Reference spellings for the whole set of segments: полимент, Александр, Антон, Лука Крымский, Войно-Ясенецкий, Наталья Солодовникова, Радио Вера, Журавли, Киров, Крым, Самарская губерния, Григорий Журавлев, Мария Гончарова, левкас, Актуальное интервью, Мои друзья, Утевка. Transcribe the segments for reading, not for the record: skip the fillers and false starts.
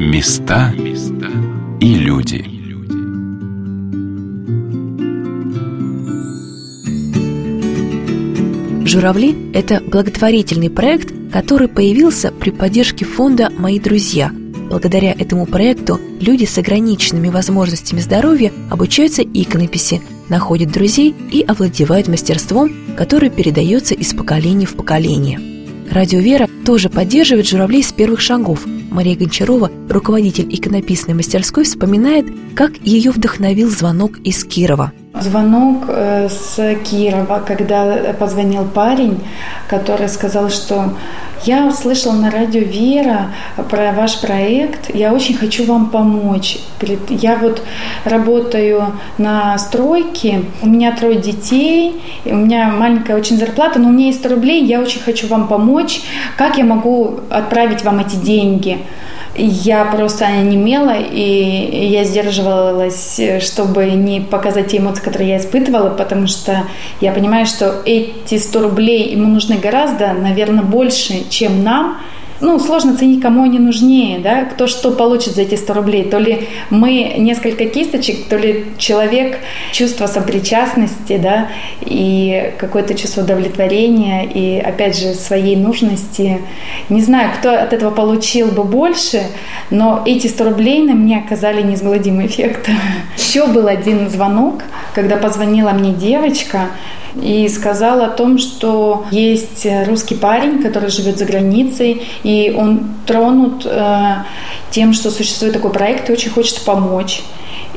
Места и люди. «Журавли» – это благотворительный проект, который появился при поддержке фонда «Мои друзья». Благодаря этому проекту люди с ограниченными возможностями здоровья обучаются иконописи, находят друзей и овладевают мастерством, которое передается из поколения в поколение. Радио «Вера» тоже поддерживает журавлей с первых шагов. Мария Гончарова, руководитель иконописной мастерской, вспоминает, как ее вдохновил звонок из Кирова. Звонок с Кирова, когда позвонил парень, который сказал, что я услышал на радио «Вера» про ваш проект, я очень хочу вам помочь. Говорит, я вот работаю на стройке, у меня 3 детей, у меня маленькая очень зарплата, но у меня есть 100 рублей, я очень хочу вам помочь. Как я могу отправить вам эти деньги? Я просто онемела, и я сдерживалась, чтобы не показать те эмоции, которые я испытывала, потому что я понимаю, что эти 100 рублей ему нужны гораздо, наверное, больше, чем нам. Ну, сложно ценить, кому они нужнее, да, кто что получит за эти 100 рублей. То ли мы несколько кисточек, то ли человек чувство сопричастности, да, и какое-то чувство удовлетворения, и, опять же, своей нужности. Не знаю, кто от этого получил бы больше, но эти 100 рублей на меня оказали неизгладимый эффект. Еще был один звонок, когда позвонила мне девочка, и сказал о том, что есть русский парень, который живет за границей, и он тронут тем, что существует такой проект, и очень хочет помочь.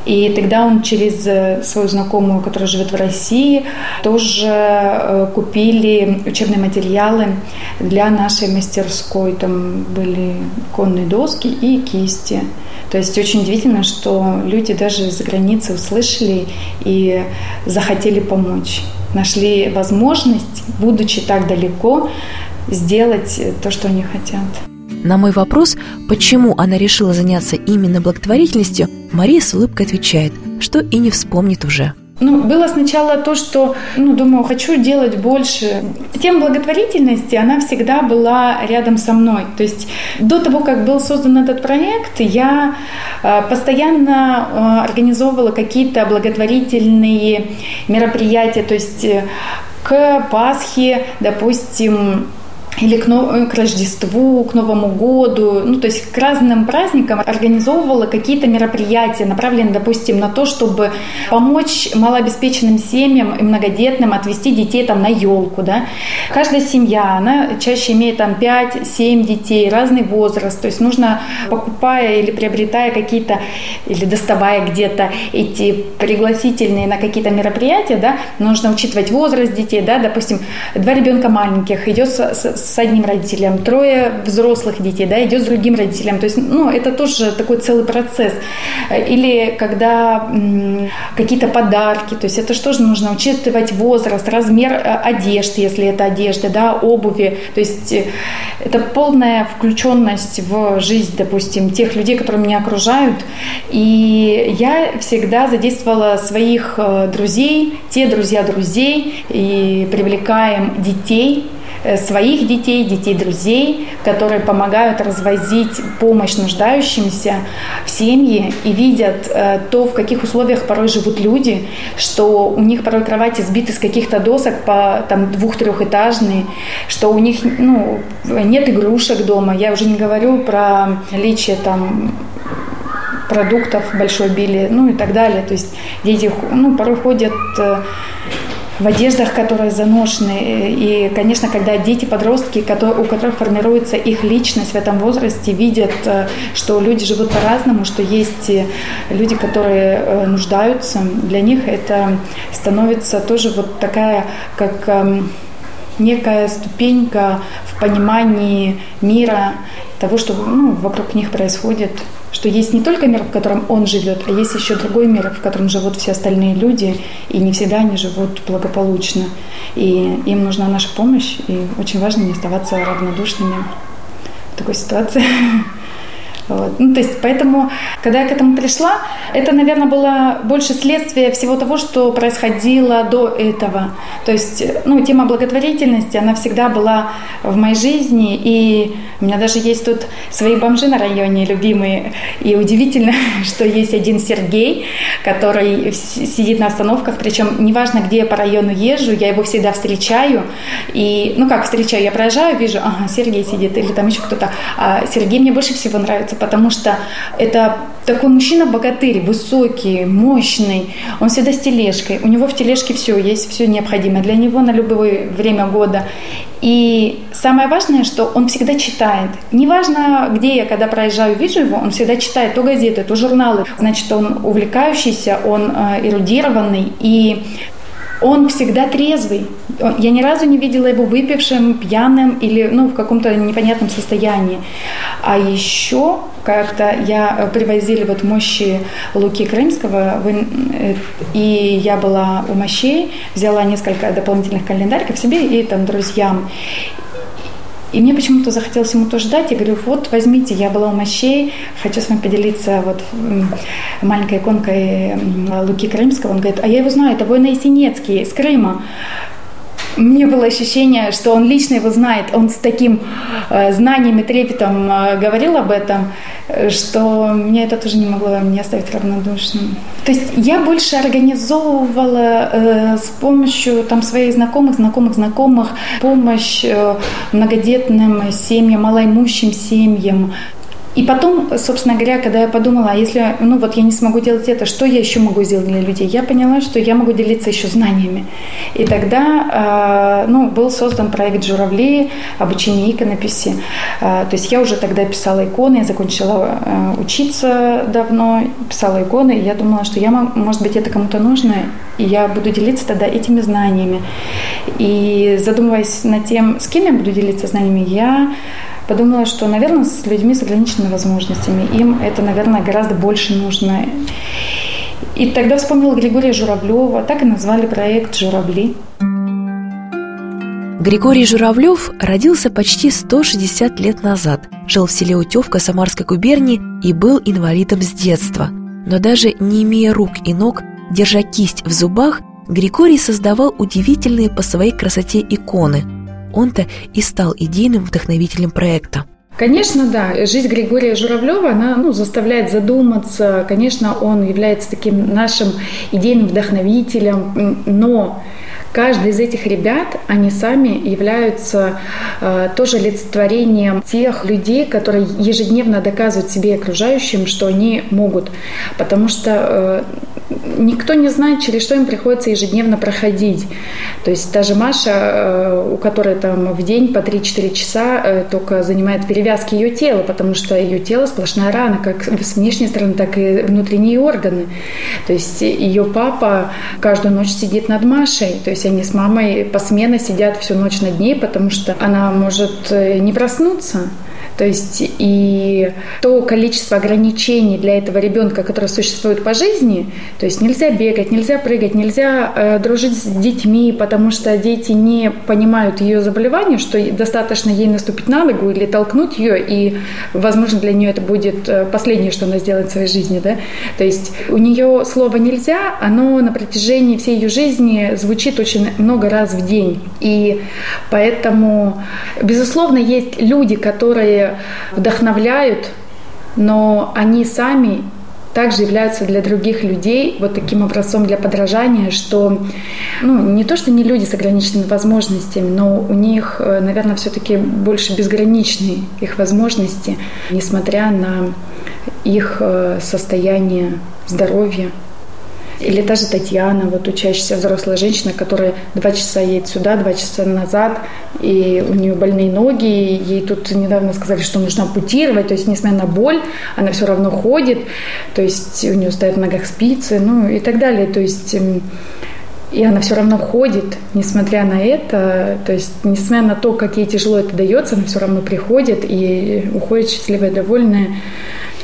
И тогда он через свою знакомую, которая живет в России, тоже купили учебные материалы для нашей мастерской. Там были конные доски и кисти. То есть очень удивительно, что люди даже за границей услышали и захотели помочь. Нашли возможность, будучи так далеко, сделать то, что они хотят. На мой вопрос, почему она решила заняться именно благотворительностью, Мария с улыбкой отвечает, что и не вспомнит уже. Было сначала то, что, думаю, хочу делать больше. Тема благотворительности, она всегда была рядом со мной. То есть до того, как был создан этот проект, я постоянно организовывала какие-то благотворительные мероприятия. То есть к Пасхе, допустим, или к Рождеству, к Новому году, то есть к разным праздникам организовывала какие-то мероприятия, направленные, допустим, на то, чтобы помочь малообеспеченным семьям и многодетным отвезти детей на елку, да. Каждая семья, она чаще имеет 5-7 детей, разный возраст, то есть нужно, покупая или приобретая какие-то, или доставая где-то эти пригласительные на какие-то мероприятия, да, нужно учитывать возраст детей, да, допустим, 2 ребенка маленьких, идет с одним родителем, 3 взрослых детей, да, идет с другим родителем. То есть, это тоже такой целый процесс. Или когда какие-то подарки, то есть это же тоже нужно учитывать возраст, размер одежды, если это одежда, да, обуви. То есть это полная включенность в жизнь, допустим, тех людей, которые меня окружают. И я всегда задействовала своих друзей, те друзья друзей, и привлекаем детей, своих детей, детей друзей, которые помогают развозить помощь нуждающимся в семьи и видят то, в каких условиях порой живут люди, что у них порой кровати сбиты с каких-то досок по 2-3-этажные, что у них нет игрушек дома. Я уже не говорю про наличие продуктов большой били, и так далее. То есть дети порой ходят в одеждах, которые заношены. И, конечно, когда дети, подростки, у которых формируется их личность в этом возрасте, видят, что люди живут по-разному, что есть люди, которые нуждаются, для них это становится тоже вот такая, как некая ступенька в понимании мира, того, что вокруг них происходит. Что есть не только мир, в котором он живет, а есть еще другой мир, в котором живут все остальные люди, и не всегда они живут благополучно. И им нужна наша помощь, и очень важно не оставаться равнодушными в такой ситуации. Вот. Ну, то есть, поэтому, когда я к этому пришла, это, наверное, было больше следствие всего того, что происходило до этого. То есть, ну, тема благотворительности, она всегда была в моей жизни, и у меня даже есть тут свои бомжи на районе, любимые. И удивительно, что есть один Сергей, который сидит на остановках, причем неважно, где я по району езжу, я его всегда встречаю. И, ну, как встречаю, я проезжаю, вижу, ага, Сергей сидит, или там еще кто-то. А Сергей мне больше всего нравится, потому что это такой мужчина-богатырь, высокий, мощный, он всегда с тележкой. У него в тележке все есть, все необходимое для него на любое время года. И самое важное, что он всегда читает. Неважно, где я, когда проезжаю, вижу его, он всегда читает то газеты, то журналы. Значит, он увлекающийся, он эрудированный, и он всегда трезвый. Я ни разу не видела его выпившим, пьяным или, ну, в каком-то непонятном состоянии. А еще как-то я привозили вот мощи Луки Крымского, и я была у мощей, взяла несколько дополнительных календариков себе и там друзьям. И мне почему-то захотелось ему тоже дать. Я говорю, вот, возьмите, я была у мощей, хочу с вами поделиться вот маленькой иконкой Луки Крымского. Он говорит, а я его знаю, это Войно-Ясенецкий из Крыма. Мне было ощущение, что он лично его знает. Он с таким знанием и трепетом говорил об этом, что меня это тоже не могло не оставить равнодушным. То есть я больше организовывала с помощью там своих знакомых помощь многодетным семьям, малоимущим семьям. И потом, собственно говоря, когда я подумала, если, ну вот я не смогу делать это, что я еще могу сделать для людей? Я поняла, что я могу делиться еще знаниями. И тогда, ну, был создан проект «Журавли», обучение иконописи. То есть я уже тогда писала иконы, я закончила учиться давно, писала иконы, и я думала, что я, может быть, это кому-то нужно, и я буду делиться тогда этими знаниями. И задумываясь над тем, с кем я буду делиться знаниями, я подумала, что, наверное, с людьми с ограниченными возможностями. Им это, наверное, гораздо больше нужно. И тогда вспомнила Григория Журавлева. Так и назвали проект «Журавли». Григорий Журавлев родился почти 160 лет назад. Жил в селе Утевка Самарской губернии и был инвалидом с детства. Но даже не имея рук и ног, держа кисть в зубах, Григорий создавал удивительные по своей красоте иконы. Он-то и стал идейным вдохновителем проекта. Конечно, да. Жизнь Григория Журавлева, она, ну, заставляет задуматься. Конечно, он является таким нашим идейным вдохновителем, но каждый из этих ребят, они сами являются тоже олицетворением тех людей, которые ежедневно доказывают себе и окружающим, что они могут. Потому что никто не знает, через что им приходится ежедневно проходить. То есть та же Маша, у которой там в день по 3-4 часа только занимает перевязки ее тела, потому что ее тело сплошная рана, как с внешней стороны, так и внутренние органы. То есть ее папа каждую ночь сидит над Машей. То есть они с мамой посменно сидят всю ночь над ней, потому что она может не проснуться. То есть и то количество ограничений для этого ребенка, которое существует по жизни, то есть нельзя бегать, нельзя прыгать, нельзя дружить с детьми, потому что дети не понимают ее заболевания, что достаточно ей наступить на ногу или толкнуть ее, и, возможно, для нее это будет последнее, что она сделает в своей жизни. Да? То есть у нее слово «нельзя», оно на протяжении всей ее жизни звучит очень много раз в день. И поэтому, безусловно, есть люди, которые вдохновляют, но они сами также являются для других людей вот таким образцом для подражания, что, ну, не то, что не люди с ограниченными возможностями, но у них, наверное, все-таки больше безграничные их возможности, несмотря на их состояние здоровья. Или та же Татьяна, вот учащаяся взрослая женщина, которая 2 часа едет сюда, 2 часа назад, и у нее больные ноги, и ей тут недавно сказали, что нужно ампутировать, то есть, несмотря на боль, она все равно ходит, то есть у нее стоят в ногах спицы, ну и так далее, то есть и она все равно ходит, несмотря на это, то есть несмотря на то, как ей тяжело это дается, она все равно приходит и уходит счастливая, довольная.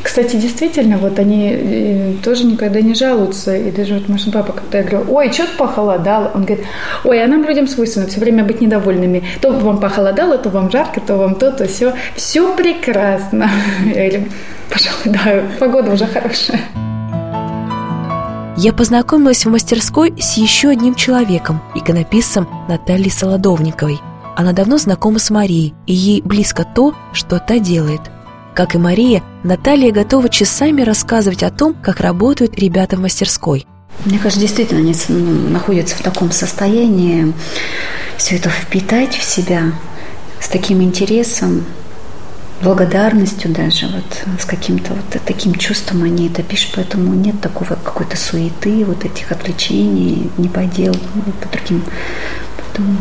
Кстати, действительно, вот они тоже никогда не жалуются. И даже вот Машин папа, когда я говорю, ой, что-то похолодало. Он говорит, ой, а нам, людям, свойственно все время быть недовольными. То вам похолодало, то вам жарко, то вам то все. Все прекрасно. Я говорю, пожалуй, да, погода уже хорошая. Я познакомилась в мастерской с еще одним человеком, иконописцем Натальей Солодовниковой. Она давно знакома с Марией, и ей близко то, что та делает. Как и Мария, Наталья готова часами рассказывать о том, как работают ребята в мастерской. Мне кажется, действительно, они находятся в таком состоянии, все это впитать в себя с таким интересом, благодарностью даже, вот с каким-то вот таким чувством они это пишут, поэтому нет такого какой-то суеты, вот этих отвлечений, не по делу, по другим, поэтому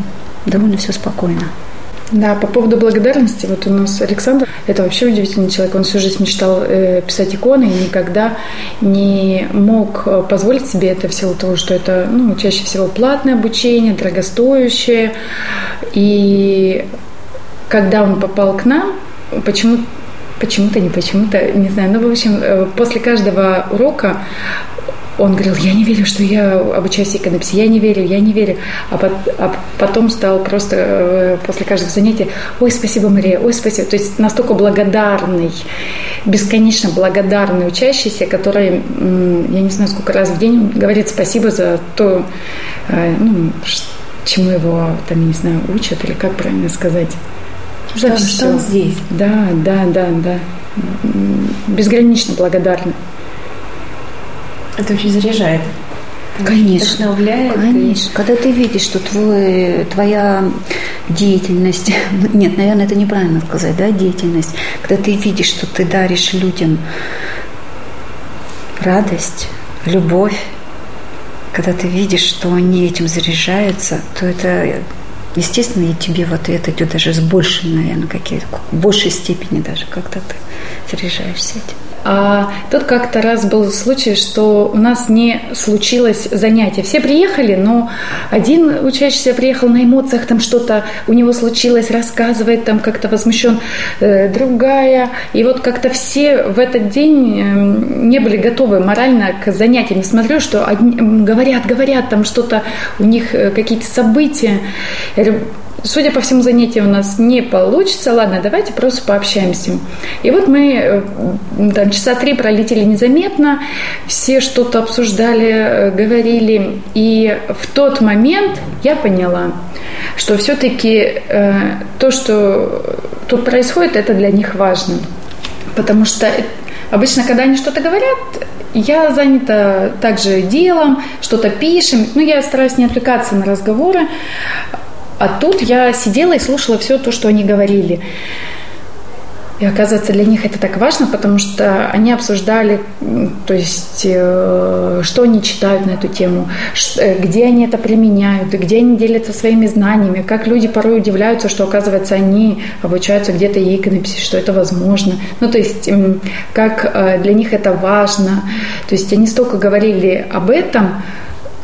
довольно все спокойно. Да, по поводу благодарности, вот у нас Александр, это вообще удивительный человек, он всю жизнь мечтал писать иконы и никогда не мог позволить себе это в силу того, что это, ну, чаще всего платное обучение, дорогостоящее, и когда он попал к нам, почему-то, не знаю, в общем, после каждого урока он говорил, я не верю, что я обучаюсь иконописи, я не верю. А потом стал просто после каждого занятия, ой, спасибо, Мария, ой, спасибо. То есть настолько благодарный, бесконечно благодарный учащийся, который, я не знаю, сколько раз в день говорит спасибо за то, ну, чему его, там, я не знаю, учат, или как правильно сказать. Что он здесь. Да. Безгранично благодарна. Это очень заряжает. Конечно. Вдохновляет. Конечно. И... Когда ты видишь, что твоя деятельность... Нет, наверное, это неправильно сказать, да, деятельность. Когда ты видишь, что ты даришь людям радость, любовь, когда ты видишь, что они этим заряжаются, то это... Естественно, и тебе в ответ идет даже с большей, наверное, в большей степени даже, когда ты заряжаешься этим. А тут как-то раз был случай, что у нас не случилось занятие. Все приехали, но один учащийся приехал на эмоциях, там что-то у него случилось, рассказывает, там как-то возмущен, другая. И вот как-то все в этот день не были готовы морально к занятиям. Я смотрю, что одни, говорят, там что-то у них, какие-то события. Я говорю, судя по всему, занятие у нас не получится. Ладно, давайте просто пообщаемся. И вот мы там часа 3 пролетели незаметно. Все что-то обсуждали, говорили. И в тот момент я поняла, что все-таки то, что тут происходит, это для них важно. Потому что обычно, когда они что-то говорят, я занята также делом, что-то пишем. Ну, я стараюсь не отвлекаться на разговоры. А тут я сидела и слушала все то, что они говорили. И, оказывается, для них это так важно, потому что они обсуждали, то есть, что они читают на эту тему, где они это применяют, где они делятся своими знаниями, как люди порой удивляются, что, оказывается, они обучаются где-то иконописи, что это возможно. Ну, то есть, как для них это важно. То есть, они столько говорили об этом,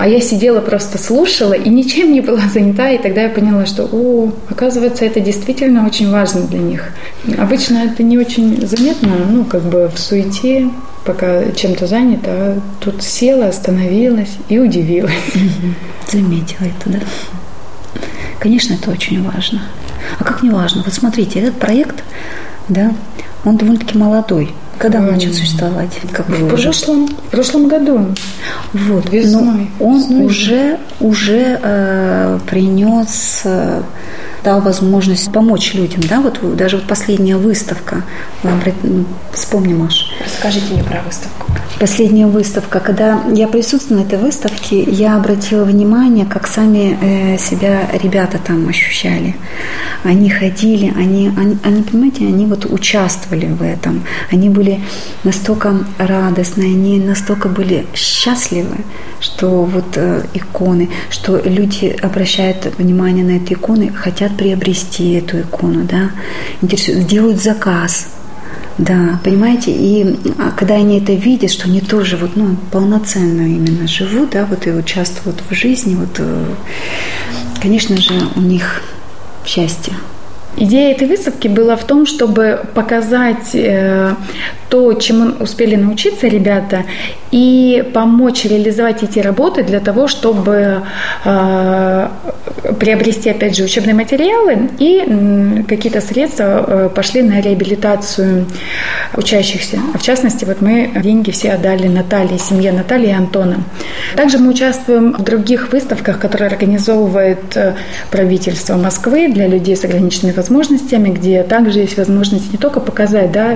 а я сидела, просто слушала и ничем не была занята. И тогда я поняла, что, оказывается, это действительно очень важно для них. Обычно это не очень заметно, в суете, пока чем-то занята. А тут села, остановилась и удивилась. Заметила это, да? Конечно, это очень важно. А как не важно? Вот смотрите, этот проект, да, он довольно-таки молодой. Когда он начал существовать? В прошлом году. Вот. Весной. Но он уже принес, дал возможность помочь людям. Да? Вот даже последняя выставка. Вспомни, Маш. Расскажите мне про выставку. Последняя выставка. Когда я присутствовала на этой выставке, я обратила внимание, как сами себя ребята там ощущали. Они ходили, они, понимаете, они вот участвовали в этом. Они были настолько радостны, они настолько были счастливы, что вот иконы, что люди обращают внимание на эти иконы, хотят приобрести эту икону, да, делают заказ. Да, понимаете, и когда они это видят, что они тоже вот, полноценно именно живут, да, вот и участвуют в жизни, вот, конечно же, у них счастье. Идея этой выставки была в том, чтобы показать то, чему успели научиться ребята, и помочь реализовать эти работы для того, чтобы приобрести, опять же, учебные материалы и какие-то средства пошли на реабилитацию учащихся. В частности, вот мы деньги все отдали Наталье, семье Натальи и Антона. Также мы участвуем в других выставках, которые организовывает правительство Москвы для людей с ограниченными возможностями, где также есть возможность не только показать, да,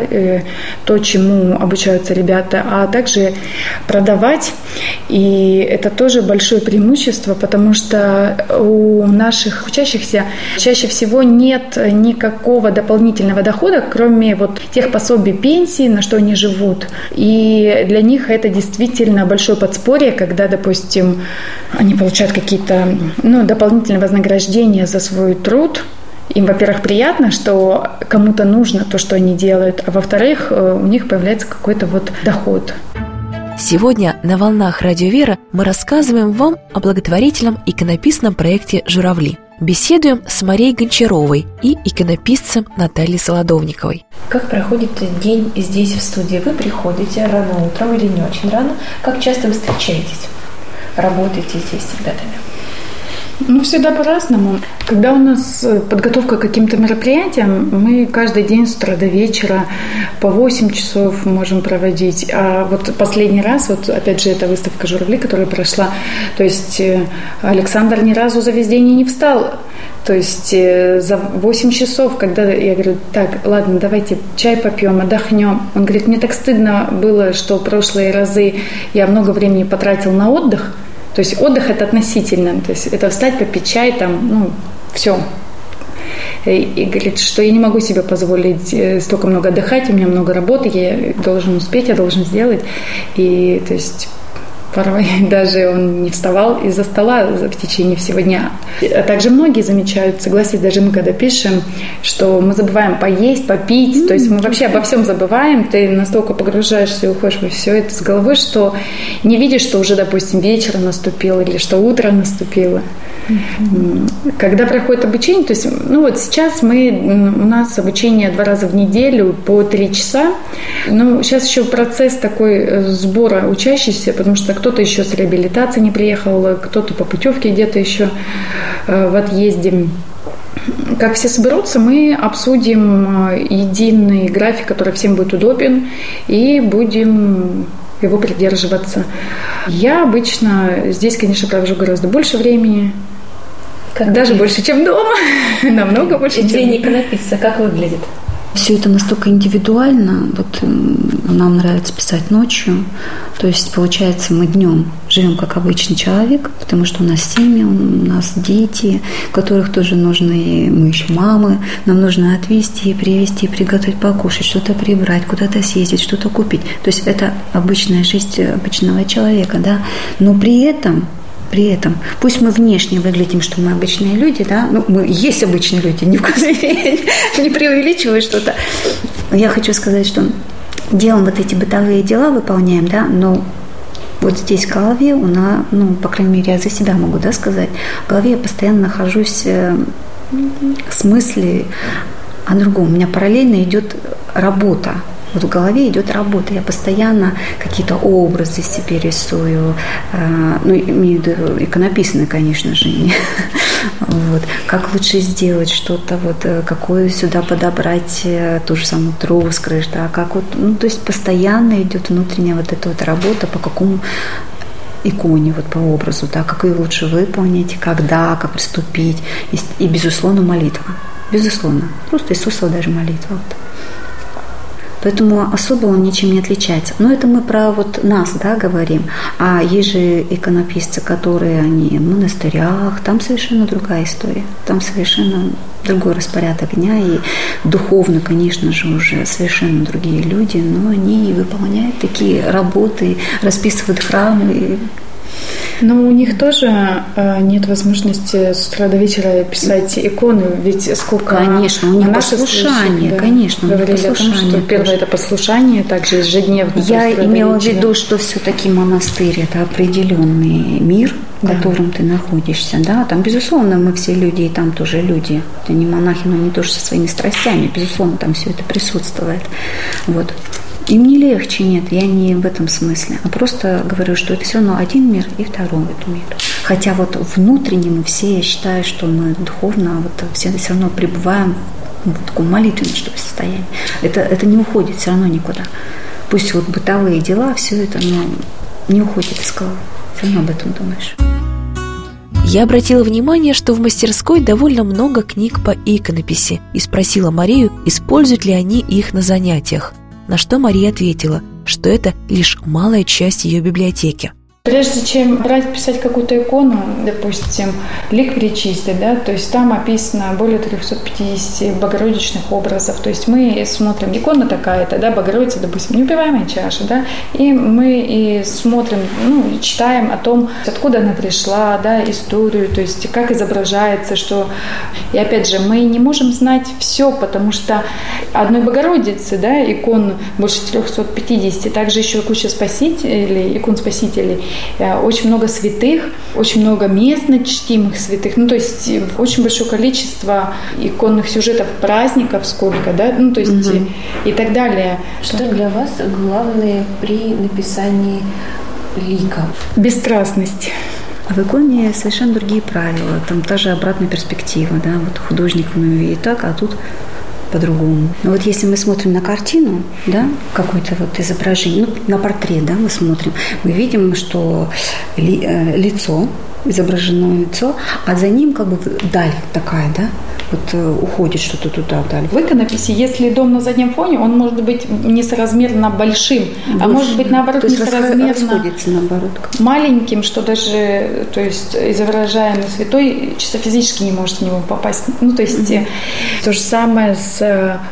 то, чему обучаются ребята, а также продавать. И это тоже большое преимущество, потому что у наших учащихся чаще всего нет никакого дополнительного дохода, кроме вот тех пособий, пенсий, на что они живут. И для них это действительно большое подспорье, когда, допустим, они получают какие-то дополнительные вознаграждения за свой труд. Им, во-первых, приятно, что кому-то нужно то, что они делают, а во-вторых, у них появляется какой-то вот доход. Сегодня на волнах Радио Вера мы рассказываем вам о благотворительном иконописном проекте «Журавли». Беседуем с Марией Гончаровой и иконописцем Натальей Солодовниковой. Как проходит день здесь, в студии? Вы приходите рано утром или не очень рано? Как часто вы встречаетесь? Работаете здесь с ребятами? Всегда по-разному. Когда у нас подготовка к каким-то мероприятиям, мы каждый день с утра до вечера по 8 часов можем проводить. А вот последний раз, вот опять же, эта выставка «Журавли», которая прошла, то есть Александр ни разу за весь день и не встал. То есть за 8 часов, когда я говорю, так, ладно, давайте чай попьем, отдохнем. Он говорит, мне так стыдно было, что прошлые разы я много времени потратил на отдых. То есть отдых – это относительно, то есть это встать, попить чай, там, все. И говорит, что я не могу себе позволить столько много отдыхать, у меня много работы, я должен успеть, я должен сделать. И, то есть, порой даже он не вставал из-за стола в течение всего дня. А также многие замечают, согласись, даже мы когда пишем, что мы забываем поесть, попить, то есть мы вообще обо всем забываем, ты настолько погружаешься и уходишь во все это с головы, что не видишь, что уже, допустим, вечер наступил или что утро наступило. Когда проходит обучение, то есть, вот сейчас у нас обучение 2 раза в неделю по 3 часа. Сейчас еще процесс такой сбора учащихся, потому что кто-то еще с реабилитации не приехал, кто-то по путевке где-то еще в отъезде. Как все соберутся, мы обсудим единый график, который всем будет удобен, и будем его придерживаться. Я обычно здесь, конечно, провожу гораздо больше времени, даже больше, чем дома, намного больше, чем дома. День иконописца как выглядит? Все это настолько индивидуально. Вот нам нравится писать ночью. То есть, получается, мы днем живем как обычный человек, потому что у нас семьи, у нас дети, которых тоже нужны, мы еще мамы. Нам нужно отвезти, привезти, приготовить, покушать, что-то прибрать, куда-то съездить, что-то купить. То есть это обычная жизнь обычного человека, да. Но при этом, пусть мы внешне выглядим, что мы обычные люди, да, мы есть обычные люди, ни в коем случае не преувеличиваю что-то. Я хочу сказать, что делаем вот эти бытовые дела, выполняем, да, но вот здесь в голове у нас, по крайней мере, я за себя могу, да, сказать, в голове я постоянно нахожусь с мыслью о другом. У меня параллельно идет работа. Вот в голове идет работа. Я постоянно какие-то образы себе рисую. Имею в виду иконописные, конечно же. Вот. Как лучше сделать что-то, вот, какую сюда подобрать ту же самую трос, крыш, да, как вот, то есть постоянно идет внутренняя вот эта вот работа, по какому иконе, вот по образу, да, как ее лучше выполнить, когда, как приступить. И, безусловно, молитва. Безусловно. Просто Иисусова даже молитва. Вот. Поэтому особо он ничем не отличается. Но это мы про вот нас, да, говорим. А есть же иконописцы, которые они в монастырях, там совершенно другая история. Там совершенно другой распорядок дня. И духовно, конечно же, уже совершенно другие люди. Но они выполняют такие работы, расписывают храмы. Но у них тоже нет возможности с утра до вечера писать иконы, ведь сколько... Конечно, у них послушание, да, конечно. Говорили послушание, о том, что первое – это послушание, также ежедневно. Я имела в виду, что все-таки монастырь – это определенный мир, в котором ты находишься, да, там, безусловно, мы все люди, и там тоже люди, ты не монахи, но они тоже со своими страстями, безусловно, там все это присутствует, вот. Им не легче, нет, я не в этом смысле, а просто говорю, что это все равно один мир и второй мир. Хотя вот внутренне мы все, я считаю, что мы духовно вот все равно пребываем в таком молитвенном состоянии. Это не уходит все равно никуда. Пусть вот бытовые дела, все это, но не уходит из головы. Все равно об этом думаешь. Я обратила внимание, что в мастерской довольно много книг по иконописи и спросила Марию, используют ли они их на занятиях. На что Мария ответила, что это лишь малая часть ее библиотеки. Прежде чем брать, писать какую-то икону, допустим, лик Пречистой, да, то есть там описано более 350 богородичных образов. То есть мы смотрим, икона такая-то, да, Богородица, допустим, неупиваемая чаша, да, и мы и смотрим, ну, и читаем о том, откуда она пришла, да, историю, то есть как изображается, что... И опять же, мы не можем знать все, потому что одной Богородицы, да, икон больше 350, также еще куча спасителей, икон спасителей, очень много святых, очень много местно чтимых святых, ну, то есть очень большое количество иконных сюжетов, праздников сколько, да, ну, то есть и так далее. Что для вас главное при написании лика? Бесстрастность. А в иконе совершенно другие правила, там та же обратная перспектива, да, вот художник мы видит так, а тут... по-другому. Но вот если мы смотрим на картину, да, какое-то вот изображение, ну, на портрет, да, мы смотрим, мы видим, что лицо, изображено лицо, а за ним как бы даль такая, да, вот уходит что-то туда, даль. В иконописи, если дом на заднем фоне, он может быть несоразмерно большим, больше, а может быть, наоборот, несоразмерно маленьким, что даже, то есть, изображаемый святой чисто физически не может в него попасть. Ну, то есть, то же самое с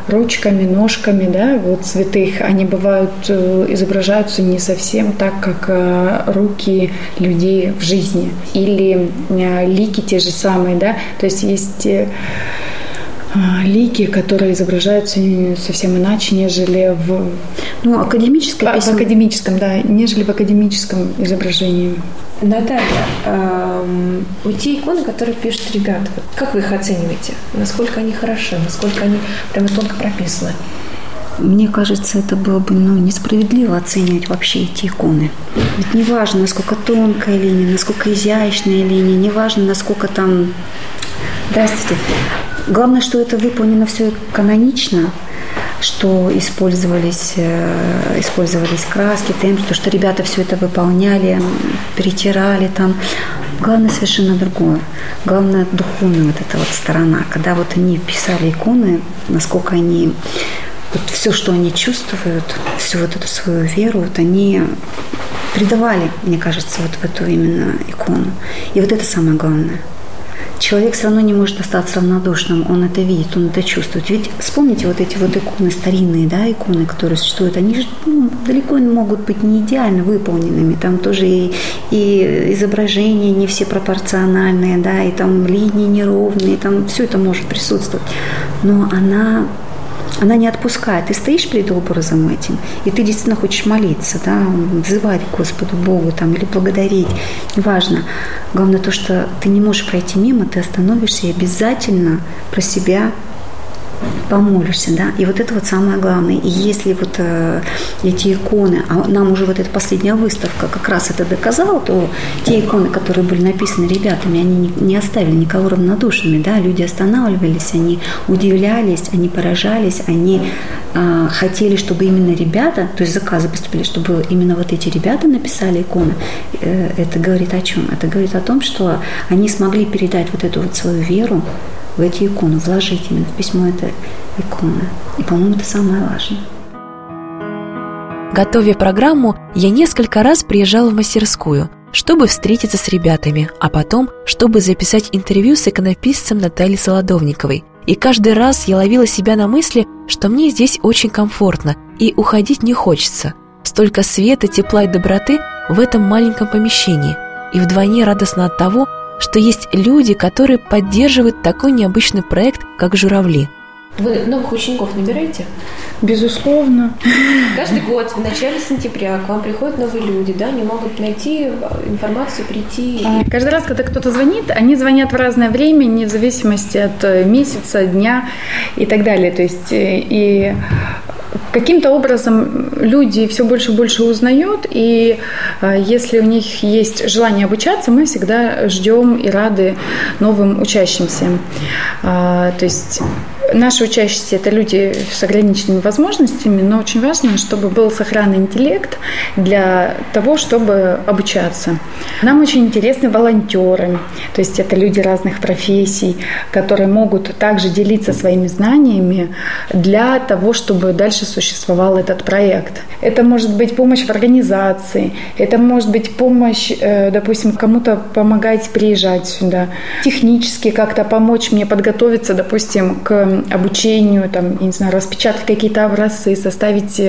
ручками, ножками, да, вот святых, они бывают, изображаются не совсем так, как руки людей в жизни. Или лики те же самые, да, то есть есть лики, которые изображаются совсем иначе, нежели в... Ну, академическое письмо. В академическом, да, нежели в академическом изображении. Наталья, у те иконы, которые пишут ребята, как вы их оцениваете? Насколько они хороши, насколько они прямо тонко прописаны? Мне кажется, это было бы, ну, несправедливо оценивать вообще эти иконы. Ведь не важно, насколько тонкая линия, насколько изящная линия, не важно, насколько там... Здравствуйте. Главное, что это выполнено все канонично, что использовались краски, темп, то, что ребята все это выполняли, перетирали там. Главное совершенно другое. Главное духовная вот эта вот сторона. Когда вот они писали иконы, насколько они... Вот все, что они чувствуют, всю вот эту свою веру, вот они придавали, мне кажется, вот в эту именно икону. И вот это самое главное. Человек все равно не может остаться равнодушным. Он это видит, он это чувствует. Ведь вспомните вот эти вот иконы, старинные, да, иконы, которые существуют. Они же, ну, далеко могут быть не идеально выполненными. Там тоже и изображения не все пропорциональные, да, и там линии неровные, там все это может присутствовать. Но она не отпускает. Ты стоишь перед образом этим, и ты действительно хочешь молиться, да, взывать к Господу Богу там, или благодарить. Неважно. Главное то, что ты не можешь пройти мимо, ты остановишься и обязательно про себя помолишься, да. И вот это вот самое главное. И если вот эти иконы, а нам уже вот эта последняя выставка как раз это доказала, то те иконы, которые были написаны ребятами, они не оставили никого равнодушными, да. Люди останавливались, они удивлялись, они поражались, они хотели, чтобы именно ребята, то есть заказы поступили, чтобы именно вот эти ребята написали иконы. Это говорит о чем? Это говорит о том, что они смогли передать вот эту вот свою веру в эти иконы, вложить именно в письмо этой иконы. И, по-моему, это самое важное. Готовя программу, я несколько раз приезжала в мастерскую, чтобы встретиться с ребятами, а потом, чтобы записать интервью с иконописцем Натальей Солодовниковой. И каждый раз я ловила себя на мысли, что мне здесь очень комфортно и уходить не хочется. Столько света, тепла и доброты в этом маленьком помещении. И вдвойне радостно от того, что есть люди, которые поддерживают такой необычный проект, как «Журавли». Вы новых учеников набираете? Безусловно. Каждый год в начале сентября к вам приходят новые люди, да, они могут найти информацию, прийти. Каждый раз, когда кто-то звонит, они звонят в разное время, не в зависимости от месяца, дня и так далее. То есть и каким-то образом люди все больше и больше узнают, и если у них есть желание обучаться, мы всегда ждем и рады новым учащимся. То есть наши учащиеся – это люди с ограниченными возможностями, но очень важно, чтобы был сохранен интеллект для того, чтобы обучаться. Нам очень интересны волонтеры, то есть это люди разных профессий, которые могут также делиться своими знаниями для того, чтобы дальше существовал этот проект. Это может быть помощь в организации, это может быть помощь, допустим, кому-то помогать приезжать сюда, технически как-то помочь мне подготовиться, допустим, к обучению, там, я не знаю, распечатать какие-то образцы, составить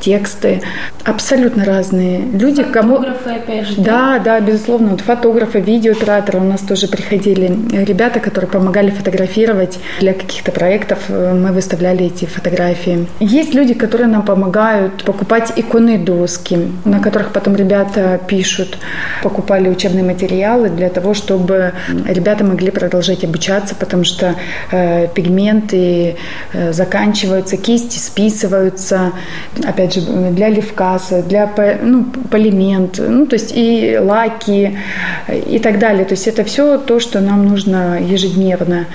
тексты. Абсолютно разные люди. Фотографы, опять же. Да, безусловно. Вот фотографы, видеооператоры. У нас тоже приходили ребята, которые помогали фотографировать. Для каких-то проектов мы выставляли эти фотографии. Есть люди, которые нам помогают покупать иконные доски, на которых потом ребята пишут. Покупали учебные материалы для того, чтобы ребята могли продолжать обучаться, потому что пигмент заканчиваются, кисти списываются, опять же, для левкаса, для полимент, то есть и лаки и так далее. То есть это все то, что нам нужно ежедневно.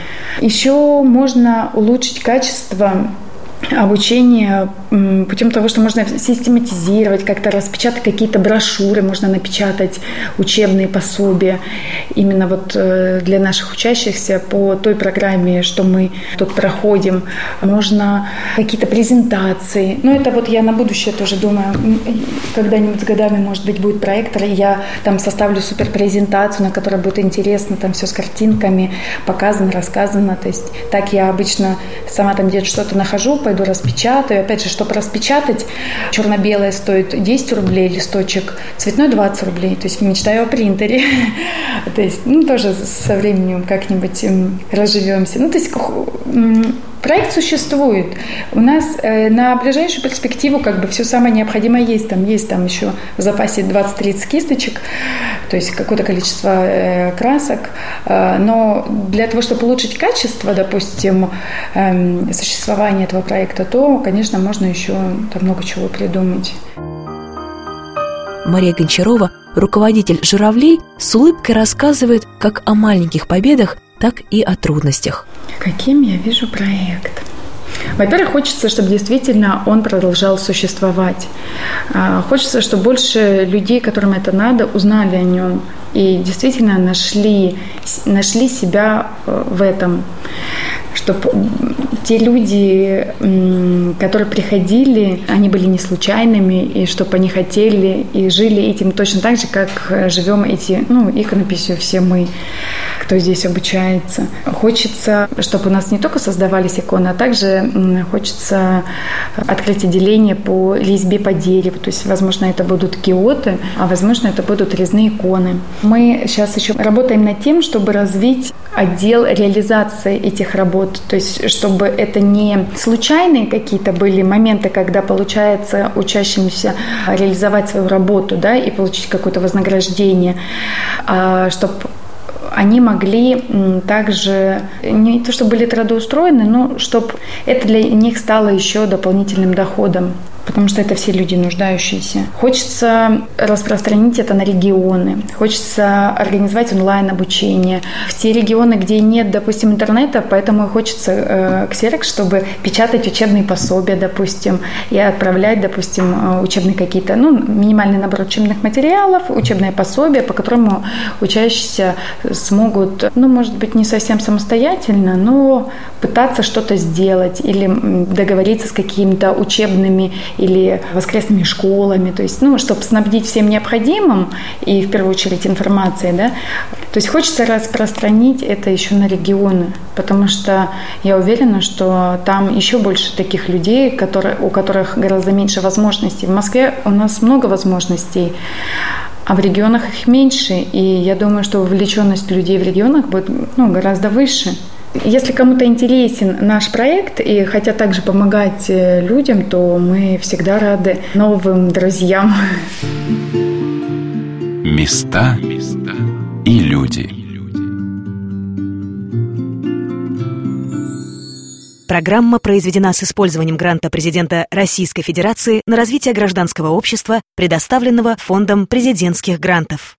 Еще можно улучшить качество обучение путем того, что можно систематизировать, как-то распечатать какие-то брошюры, можно напечатать учебные пособия именно вот для наших учащихся по той программе, что мы тут проходим. Можно какие-то презентации. Это вот я на будущее тоже думаю. Когда-нибудь с годами, может быть, будет проектор, и я там составлю суперпрезентацию, на которой будет интересно, там все с картинками показано, рассказано. То есть так я обычно сама там где-то что-то нахожу, пойду распечатаю. Опять же, чтобы распечатать, черно-белое стоит 10 рублей листочек, цветной 20 рублей. То есть мечтаю о принтере. То есть, тоже со временем как-нибудь разживемся. То есть, проект существует. У нас на ближайшую перспективу все самое необходимое есть. Там есть еще в запасе 20-30 кисточек, то есть какое-то количество красок. Но для того, чтобы улучшить качество, допустим, существования этого проекта, то, конечно, можно еще там много чего придумать. Мария Гончарова, руководитель «Журавлей», с улыбкой рассказывает как о маленьких победах, так и о трудностях. Каким я вижу проект? Во-первых, хочется, чтобы действительно он продолжал существовать. Хочется, чтобы больше людей, которым это надо, узнали о нем и действительно нашли себя в этом. Чтобы те люди, которые приходили, они были не случайными, и чтобы они хотели и жили этим точно так же, как живем иконописью все мы, кто здесь обучается. Хочется, чтобы у нас не только создавались иконы, а также хочется открыть отделение по резьбе по дереву. То есть, возможно, это будут киоты, а возможно, это будут резные иконы. Мы сейчас еще работаем над тем, чтобы развить отдел реализации этих работ, то есть чтобы это не случайные какие-то были моменты, когда получается учащимся реализовать свою работу, да, и получить какое-то вознаграждение, а чтобы они могли также не то, что были трудоустроены, но чтобы это для них стало еще дополнительным доходом. Потому что это все люди нуждающиеся. Хочется распространить это на регионы. Хочется организовать онлайн-обучение. В те регионы, где нет, допустим, интернета, поэтому хочется ксерокс, чтобы печатать учебные пособия, допустим, и отправлять, допустим, учебные какие-то, минимальный набор учебных материалов, учебные пособия, по которому учащиеся смогут, может быть, не совсем самостоятельно, но пытаться что-то сделать или договориться с какими-то учебными или воскресными школами, то есть, чтобы снабдить всем необходимым и, в первую очередь, информацией, да, то есть хочется распространить это еще на регионы, потому что я уверена, что там еще больше таких людей, у которых гораздо меньше возможностей. В Москве у нас много возможностей, а в регионах их меньше, и я думаю, что вовлеченность людей в регионах будет, гораздо выше. Если кому-то интересен наш проект и хотят также помогать людям, то мы всегда рады новым друзьям. Места и люди. Программа произведена с использованием гранта президента Российской Федерации на развитие гражданского общества, предоставленного Фондом президентских грантов.